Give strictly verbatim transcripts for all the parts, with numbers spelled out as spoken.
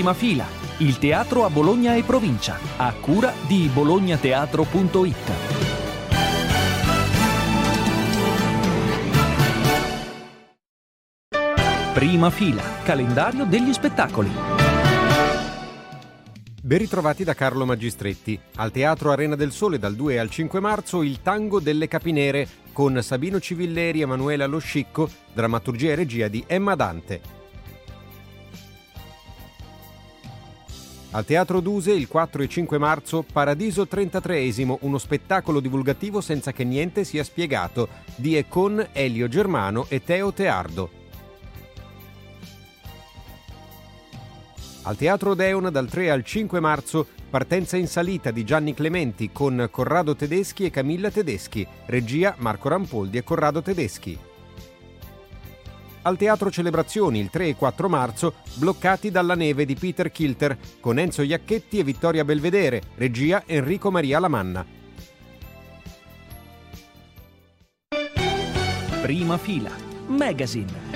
Prima Fila, il teatro a Bologna e provincia, a cura di bolognateatro punto it. Prima Fila, calendario degli spettacoli. Ben ritrovati da Carlo Magistretti. Al Teatro Arena del Sole dal due al cinque marzo il Tango delle Capinere con Sabino Civilleri, Emanuela Lo Scicco, drammaturgia e regia di Emma Dante. Al Teatro Duse il quattro e cinque marzo Paradiso trentatreesimo, uno spettacolo divulgativo senza che niente sia spiegato, di e con Elio Germano e Teo Teardo. Al Teatro Dehon dal tre al cinque marzo Partenza in salita di Gianni Clementi con Corrado Tedeschi e Camilla Tedeschi, regia Marco Rampoldi e Corrado Tedeschi. Al Teatro Celebrazioni il tre e quattro marzo Bloccati dalla neve di Peter Kilter con Enzo Iacchetti e Vittoria Belvedere, regia Enrico Maria Lamanna. Prima Fila, Magazine.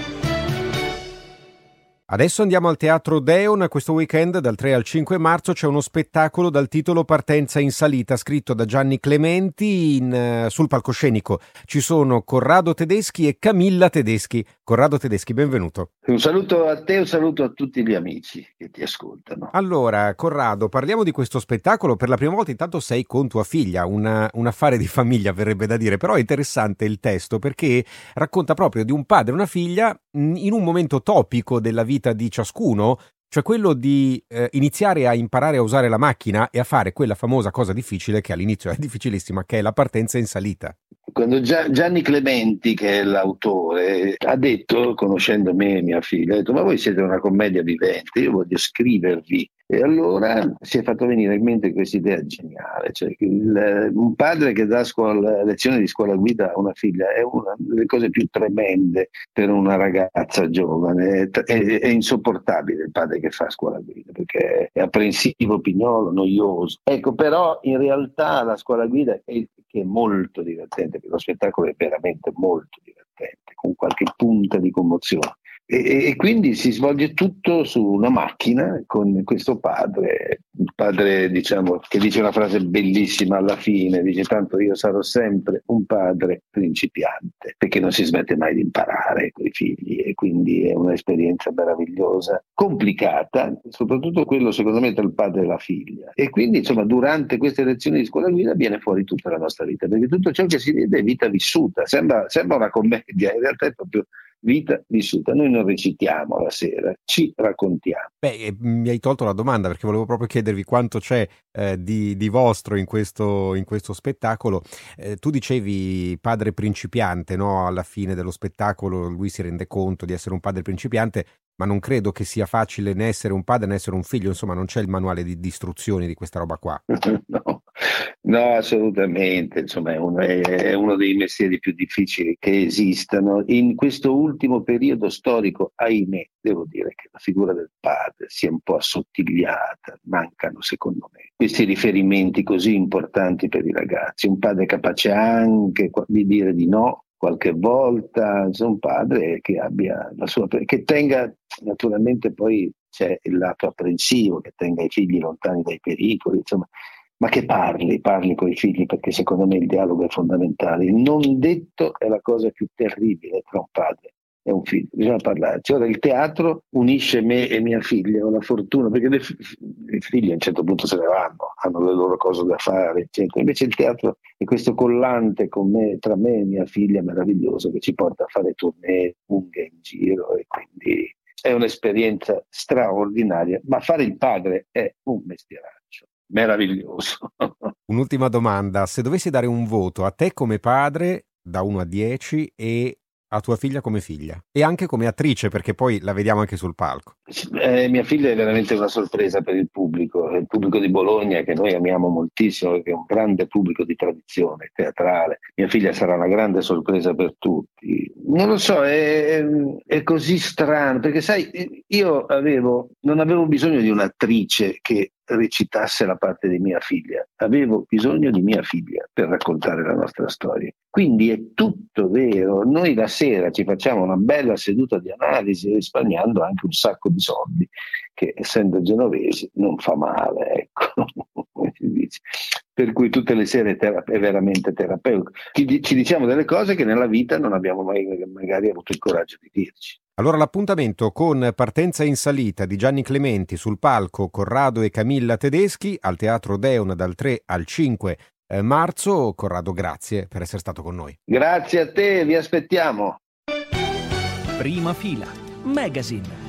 Adesso andiamo al Teatro Dehon. Questo weekend dal tre al cinque marzo c'è uno spettacolo dal titolo Partenza in salita, scritto da Gianni Clementi. In, uh, sul palcoscenico ci sono Corrado Tedeschi e Camilla Tedeschi. Corrado Tedeschi, benvenuto. Un saluto a te, un saluto a tutti gli amici che ti ascoltano. Allora, Corrado, parliamo di questo spettacolo. Per la prima volta intanto sei con tua figlia, una, un affare di famiglia verrebbe da dire, però è interessante il testo perché racconta proprio di un padre e una figlia in un momento topico della vita di ciascuno, cioè quello di eh, iniziare a imparare a usare la macchina e a fare quella famosa cosa difficile che all'inizio è difficilissima, che è la partenza in salita. Quando Gianni Clementi, che è l'autore, ha detto, conoscendo me e mia figlia, ha detto: ma voi siete una commedia vivente, io voglio scrivervi. E allora si è fatto venire in mente questa idea geniale, cioè il, un padre che dà scuola, lezione di scuola guida a una figlia è una delle cose più tremende per una ragazza giovane, è, è, è insopportabile il padre che fa scuola guida perché è apprensivo, pignolo, noioso. Ecco, però in realtà la scuola guida è, che è molto divertente, perché lo spettacolo è veramente molto divertente, con qualche punta di commozione. E, e quindi si svolge tutto su una macchina con questo padre, il padre diciamo che dice una frase bellissima alla fine, dice: tanto io sarò sempre un padre principiante, perché non si smette mai di imparare con i figli, e quindi è un'esperienza meravigliosa, complicata, soprattutto quello secondo me tra il padre e la figlia. E quindi insomma durante queste lezioni di scuola guida viene fuori tutta la nostra vita, perché tutto ciò che si vede è vita vissuta, sembra, sembra una commedia, in realtà è proprio vita vissuta. Noi non recitiamo la sera, ci raccontiamo. Beh, mi hai tolto la domanda perché volevo proprio chiedervi quanto c'è eh, di, di vostro in questo, in questo spettacolo. Eh, tu dicevi padre principiante, no? Alla fine dello spettacolo lui si rende conto di essere un padre principiante, ma non credo che sia facile né essere un padre né essere un figlio, insomma non c'è il manuale di, di istruzioni di questa roba qua. No. No, assolutamente, insomma è uno, è uno dei mestieri più difficili che esistano. In questo ultimo periodo storico, ahimè, devo dire che la figura del padre si è un po' assottigliata, mancano secondo me questi riferimenti così importanti per i ragazzi, un padre capace anche di dire di no qualche volta, un padre che abbia la sua, che tenga naturalmente, poi c'è il lato apprensivo, che tenga i figli lontani dai pericoli, insomma, ma che parli, parli con i figli, perché secondo me il dialogo è fondamentale. Il non detto è la cosa più terribile tra un padre e un figlio, bisogna parlarci. Ora il teatro unisce me e mia figlia, ho la fortuna, perché le f- i figli a un certo punto se ne vanno, hanno le loro cose da fare, eccetera. Invece il teatro è questo collante con me, tra me e mia figlia, meraviglioso, che ci porta a fare tournée lunghe in giro, e quindi è un'esperienza straordinaria, ma fare il padre è un mestieraccio meraviglioso. Un'ultima domanda: se dovessi dare un voto a te come padre da uno a dieci e a tua figlia come figlia e anche come attrice, perché poi la vediamo anche sul palco. Eh, mia figlia è veramente una sorpresa per il pubblico, il pubblico di Bologna che noi amiamo moltissimo, perché è un grande pubblico di tradizione teatrale. Mia figlia sarà una grande sorpresa per tutti. Non lo so, è, è così strano, perché sai, io avevo, non avevo bisogno di un'attrice che recitasse la parte di mia figlia, avevo bisogno di mia figlia per raccontare la nostra storia, quindi è tutto vero. Noi la sera ci facciamo una bella seduta di analisi risparmiando anche un sacco di soldi, che essendo genovesi non fa male, ecco, come si dice. Per cui tutte le sere terap- è veramente terapeutico. Ci, ci diciamo delle cose che nella vita non abbiamo mai magari avuto il coraggio di dirci. Allora l'appuntamento con Partenza in salita di Gianni Clementi, sul palco Corrado e Camilla Tedeschi al Teatro Dehon dal tre al cinque marzo. Corrado, grazie per essere stato con noi. Grazie a te, vi aspettiamo. Prima fila, magazine.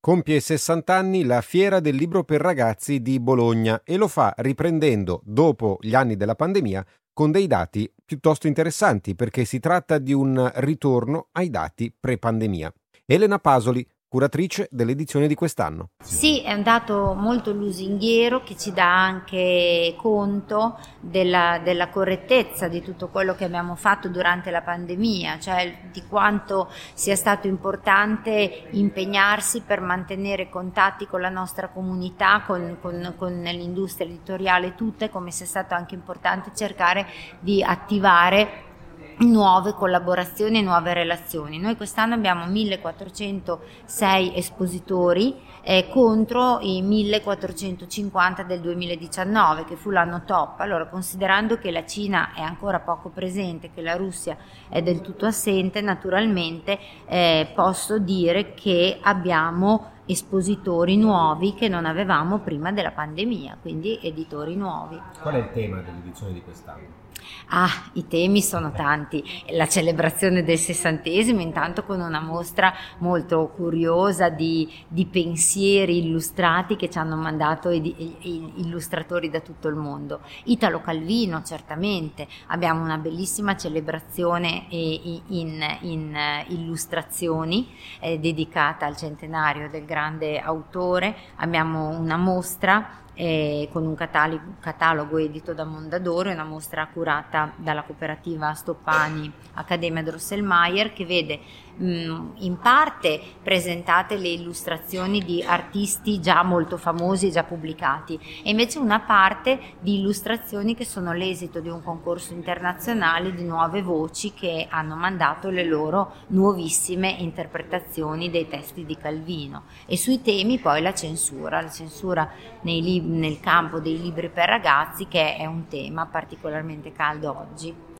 Compie sessanta anni la Fiera del Libro per Ragazzi di Bologna e lo fa riprendendo, dopo gli anni della pandemia, con dei dati piuttosto interessanti, perché si tratta di un ritorno ai dati pre-pandemia. Elena Pasoli, curatrice dell'edizione di quest'anno. Sì, è un dato molto lusinghiero che ci dà anche conto della, della correttezza di tutto quello che abbiamo fatto durante la pandemia, cioè di quanto sia stato importante impegnarsi per mantenere contatti con la nostra comunità, con, con, con l'industria editoriale tutta, e come sia stato anche importante cercare di attivare nuove collaborazioni e nuove relazioni. Noi quest'anno abbiamo millequattrocentosei espositori eh, contro i millequattrocentocinquanta del duemiladiciannove, che fu l'anno top. Allora, considerando che la Cina è ancora poco presente, che la Russia è del tutto assente, naturalmente eh, posso dire che abbiamo espositori nuovi che non avevamo prima della pandemia, quindi editori nuovi. Qual è il tema dell'edizione di quest'anno? Ah, i temi sono tanti. La celebrazione del sessantesimo, intanto, con una mostra molto curiosa di, di pensieri illustrati che ci hanno mandato illustratori da tutto il mondo. Italo Calvino, certamente. Abbiamo una bellissima celebrazione in, in, in illustrazioni eh, dedicata al centenario del grande autore. Abbiamo una mostra Eh, con un catalogo, catalogo edito da Mondadori, una mostra curata dalla cooperativa Stoppani Accademia Drosselmeyer, che vede mh, in parte presentate le illustrazioni di artisti già molto famosi, già pubblicati, e invece una parte di illustrazioni che sono l'esito di un concorso internazionale di nuove voci che hanno mandato le loro nuovissime interpretazioni dei testi di Calvino. E sui temi poi la censura, la censura nei libri, nel campo dei libri per ragazzi, che è un tema particolarmente caldo oggi.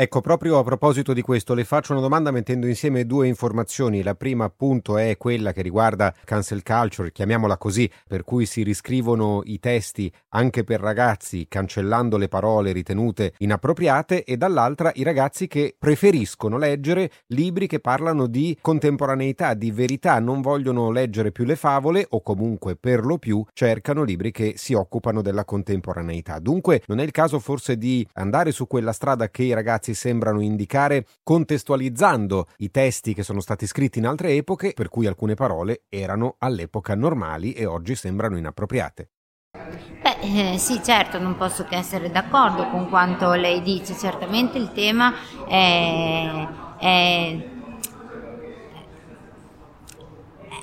Ecco, proprio a proposito di questo, le faccio una domanda mettendo insieme due informazioni. La prima, appunto, è quella che riguarda cancel culture, chiamiamola così, per cui si riscrivono i testi anche per ragazzi, cancellando le parole ritenute inappropriate, e dall'altra i ragazzi che preferiscono leggere libri che parlano di contemporaneità, di verità, non vogliono leggere più le favole, o comunque per lo più cercano libri che si occupano della contemporaneità. Dunque non è il caso forse di andare su quella strada che i ragazzi sembrano indicare, contestualizzando i testi che sono stati scritti in altre epoche, per cui alcune parole erano all'epoca normali e oggi sembrano inappropriate. Beh, eh, sì, certo, non posso che essere d'accordo con quanto lei dice. Certamente il tema è... è...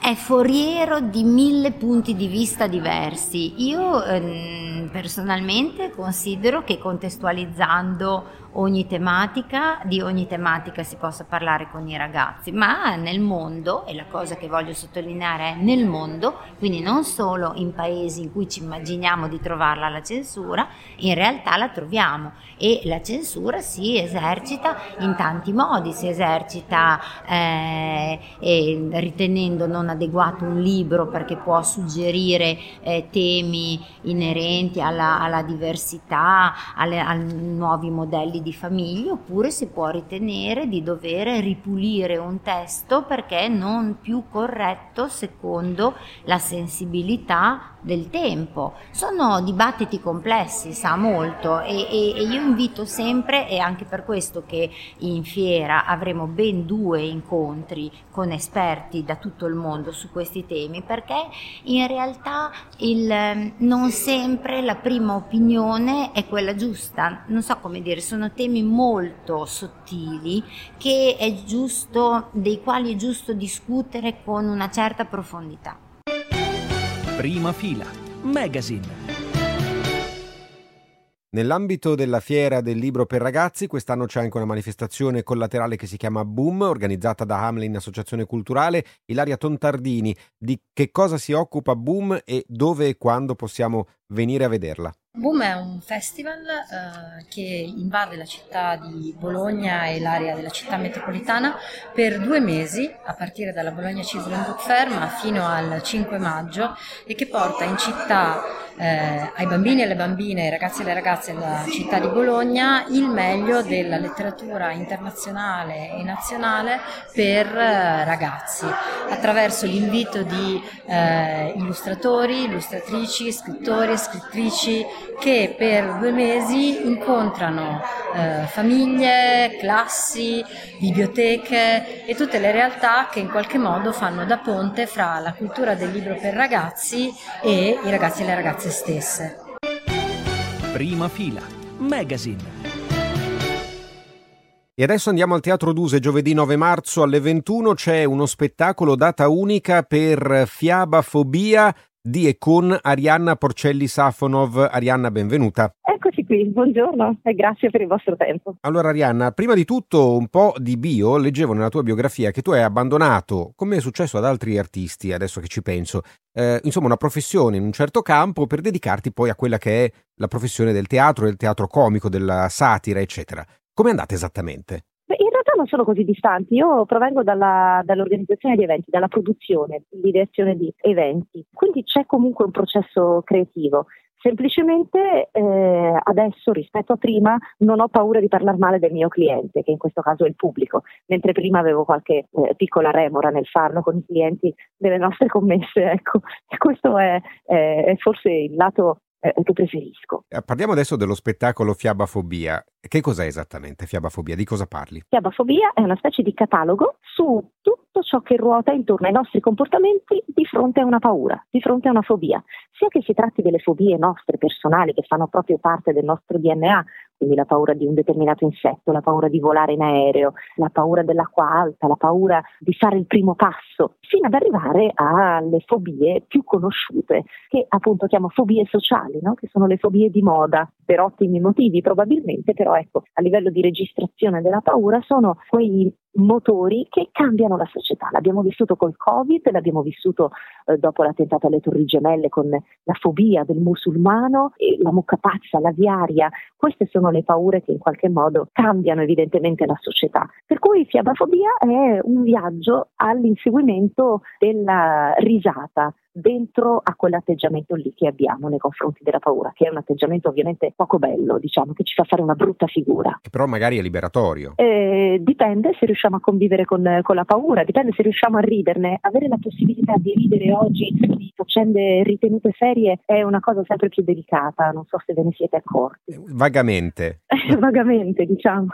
è foriero di mille punti di vista diversi. Io ehm, personalmente considero che contestualizzando ogni tematica, di ogni tematica si possa parlare con i ragazzi, ma nel mondo, e la cosa che voglio sottolineare è nel mondo, quindi non solo in paesi in cui ci immaginiamo di trovarla la censura, in realtà la troviamo, e la censura si esercita in tanti modi, si esercita eh, eh, ritenendo non adeguato un libro perché può suggerire eh, temi inerenti alla, alla diversità, alle, a nuovi modelli di famiglia, oppure si può ritenere di dover ripulire un testo perché non più corretto secondo la sensibilità del tempo. Sono dibattiti complessi, sa, molto, e, e, e io invito sempre, e anche per questo che in fiera avremo ben due incontri con esperti da tutto il mondo su questi temi, perché in realtà il, non sempre la prima opinione è quella giusta, non so come dire, sono temi molto sottili che è giusto, dei quali è giusto discutere con una certa profondità. Prima fila, magazine. Nell'ambito della fiera del libro per ragazzi, quest'anno c'è anche una manifestazione collaterale che si chiama Boom, organizzata da Hamelin Associazione Culturale. Ilaria Tontardini, di che cosa si occupa Boom e dove e quando possiamo venire a vederla? Boom è un festival uh, che invade la città di Bologna e l'area della città metropolitana per due mesi, a partire dalla Bologna Children's Book Fair ma fino al cinque maggio, e che porta in città eh, ai bambini e alle bambine, ai ragazzi e alle ragazze della città di Bologna il meglio della letteratura internazionale e nazionale per eh, ragazzi, attraverso l'invito di eh, illustratori, illustratrici, scrittori e scrittrici che per due mesi incontrano eh, famiglie, classi, biblioteche e tutte le realtà che in qualche modo fanno da ponte fra la cultura del libro per ragazzi e i ragazzi e le ragazze stesse. Prima fila, magazine. E adesso andiamo al Teatro Duse. Giovedì nove marzo alle ventuno c'è uno spettacolo data unica per Fiabafobia di e con Arianna Porcelli Safonov. Arianna, benvenuta. Eccoci qui, buongiorno e grazie per il vostro tempo. Allora Arianna, prima di tutto un po' di bio. Leggevo nella tua biografia che tu hai abbandonato, come è successo ad altri artisti, adesso che ci penso, eh, insomma una professione in un certo campo per dedicarti poi a quella che è la professione del teatro, del teatro comico, della satira, eccetera. Come è andata esattamente? Beh, in realtà non sono così distanti, io provengo dalla, dall'organizzazione di eventi, dalla produzione, di direzione di eventi, quindi c'è comunque un processo creativo. Semplicemente eh, adesso rispetto a prima non ho paura di parlare male del mio cliente, che in questo caso è il pubblico, mentre prima avevo qualche eh, piccola remora nel farlo con i clienti delle nostre commesse, ecco, e questo è, è, è forse il lato che preferisco. Parliamo adesso dello spettacolo Fiabafobia. Che cos'è esattamente Fiabafobia? Di cosa parli? Fiabafobia è una specie di catalogo su tutto ciò che ruota intorno ai nostri comportamenti di fronte a una paura, di fronte a una fobia, sia che si tratti delle fobie nostre personali che fanno proprio parte del nostro D N A, quindi la paura di un determinato insetto, la paura di volare in aereo, la paura dell'acqua alta, la paura di fare il primo passo, fino ad arrivare alle fobie più conosciute, che appunto chiamo fobie sociali, no? Che sono le fobie di moda, per ottimi motivi probabilmente, però ecco, a livello di registrazione della paura sono quei motori che cambiano la società. L'abbiamo vissuto col Covid, l'abbiamo vissuto eh, dopo l'attentato alle Torri Gemelle con la fobia del musulmano, e la mucca pazza, la viaria. Queste sono le paure che in qualche modo cambiano evidentemente la società. Per cui Fiabafobia è un viaggio all'inseguimento della risata dentro a quell'atteggiamento lì che abbiamo nei confronti della paura, che è un atteggiamento ovviamente poco bello, diciamo, che ci fa fare una brutta figura. Che però magari è liberatorio. Eh, dipende se riusciamo a convivere con, con la paura, dipende se riusciamo a riderne. Avere la possibilità di ridere oggi di faccende ritenute serie è una cosa sempre più delicata, non so se ve ne siete accorti. Vagamente. Eh, vagamente, diciamo.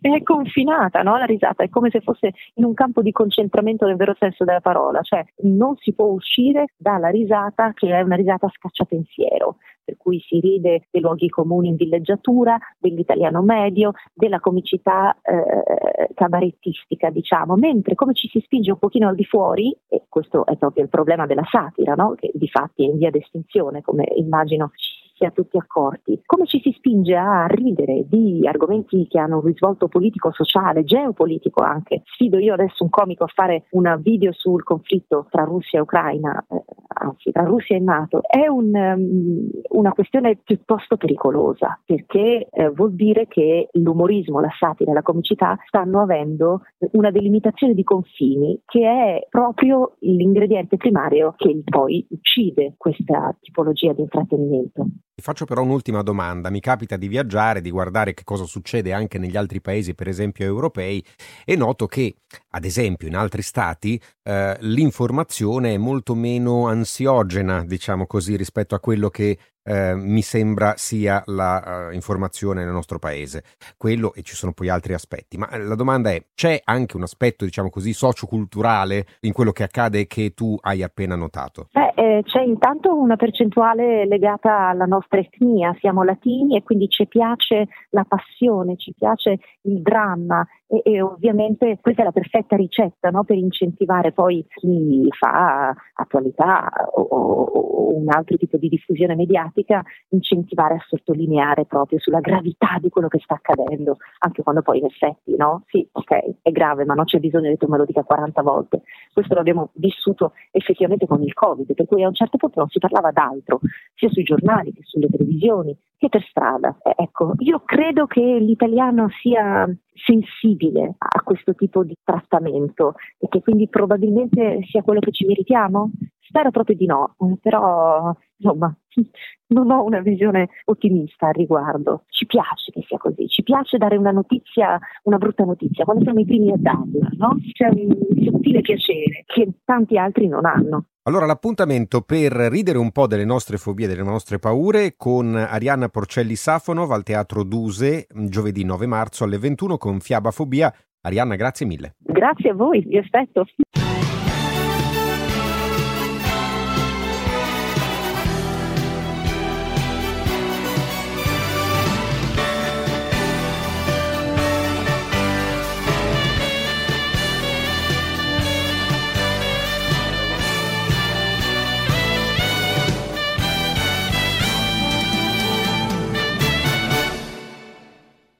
È confinata, no? La risata è come se fosse in un campo di concentramento nel vero senso della parola, cioè non si può uscire dalla risata che è una risata scacciapensiero, per cui si ride dei luoghi comuni in villeggiatura, dell'italiano medio, della comicità eh, cabarettistica, diciamo, mentre come ci si spinge un pochino al di fuori, e questo è proprio il problema della satira, no? Che difatti è in via d'estinzione, come immagino ci sia tutti accorti, come ci si spinge a ridere di argomenti che hanno un risvolto politico, sociale, geopolitico anche. Sfido io adesso un comico a fare un video sul conflitto tra Russia e Ucraina, eh, anzi tra Russia e NATO, è un, um, una questione piuttosto pericolosa, perché eh, vuol dire che l'umorismo, la satira e la comicità stanno avendo una delimitazione di confini che è proprio l'ingrediente primario che poi uccide questa tipologia di intrattenimento. Ti faccio però un'ultima domanda. Mi capita di viaggiare, di guardare che cosa succede anche negli altri paesi, per esempio europei, e noto che, ad esempio, in altri stati eh, l'informazione è molto meno ansiogena, diciamo così, rispetto a quello che eh, mi sembra sia la eh, informazione nel nostro paese. Quello, e ci sono poi altri aspetti. Ma la domanda è, c'è anche un aspetto, diciamo così, socioculturale in quello che accade che tu hai appena notato? Beh, eh, c'è intanto una percentuale legata alla nostra etnia, siamo latini e quindi ci piace la passione, ci piace il dramma e, e ovviamente questa è la perfetta ricetta, no? Per incentivare poi chi fa attualità o, o, o un altro tipo di diffusione mediatica tematica, incentivare a sottolineare proprio sulla gravità di quello che sta accadendo, anche quando poi in effetti, no? Sì, ok, è grave, ma non c'è bisogno che tu me lo dica quaranta volte. Questo l'abbiamo vissuto effettivamente con il Covid, per cui a un certo punto non si parlava d'altro, sia sui giornali che sulle televisioni che per strada. Eh, ecco, io credo che l'italiano sia sensibile a questo tipo di trattamento e che quindi probabilmente sia quello che ci meritiamo? Spero proprio di no, però insomma non ho una visione ottimista al riguardo. Ci piace che sia così, ci piace dare una notizia, una brutta notizia, quando siamo i primi a darla, no? C'è un sottile piacere che tanti altri non hanno. Allora, l'appuntamento per ridere un po' delle nostre fobie, delle nostre paure, con Arianna Porcelli Safonov al Teatro Duse, giovedì nove marzo alle ventuno con Fiabafobia. Arianna, grazie mille. Grazie a voi, vi aspetto.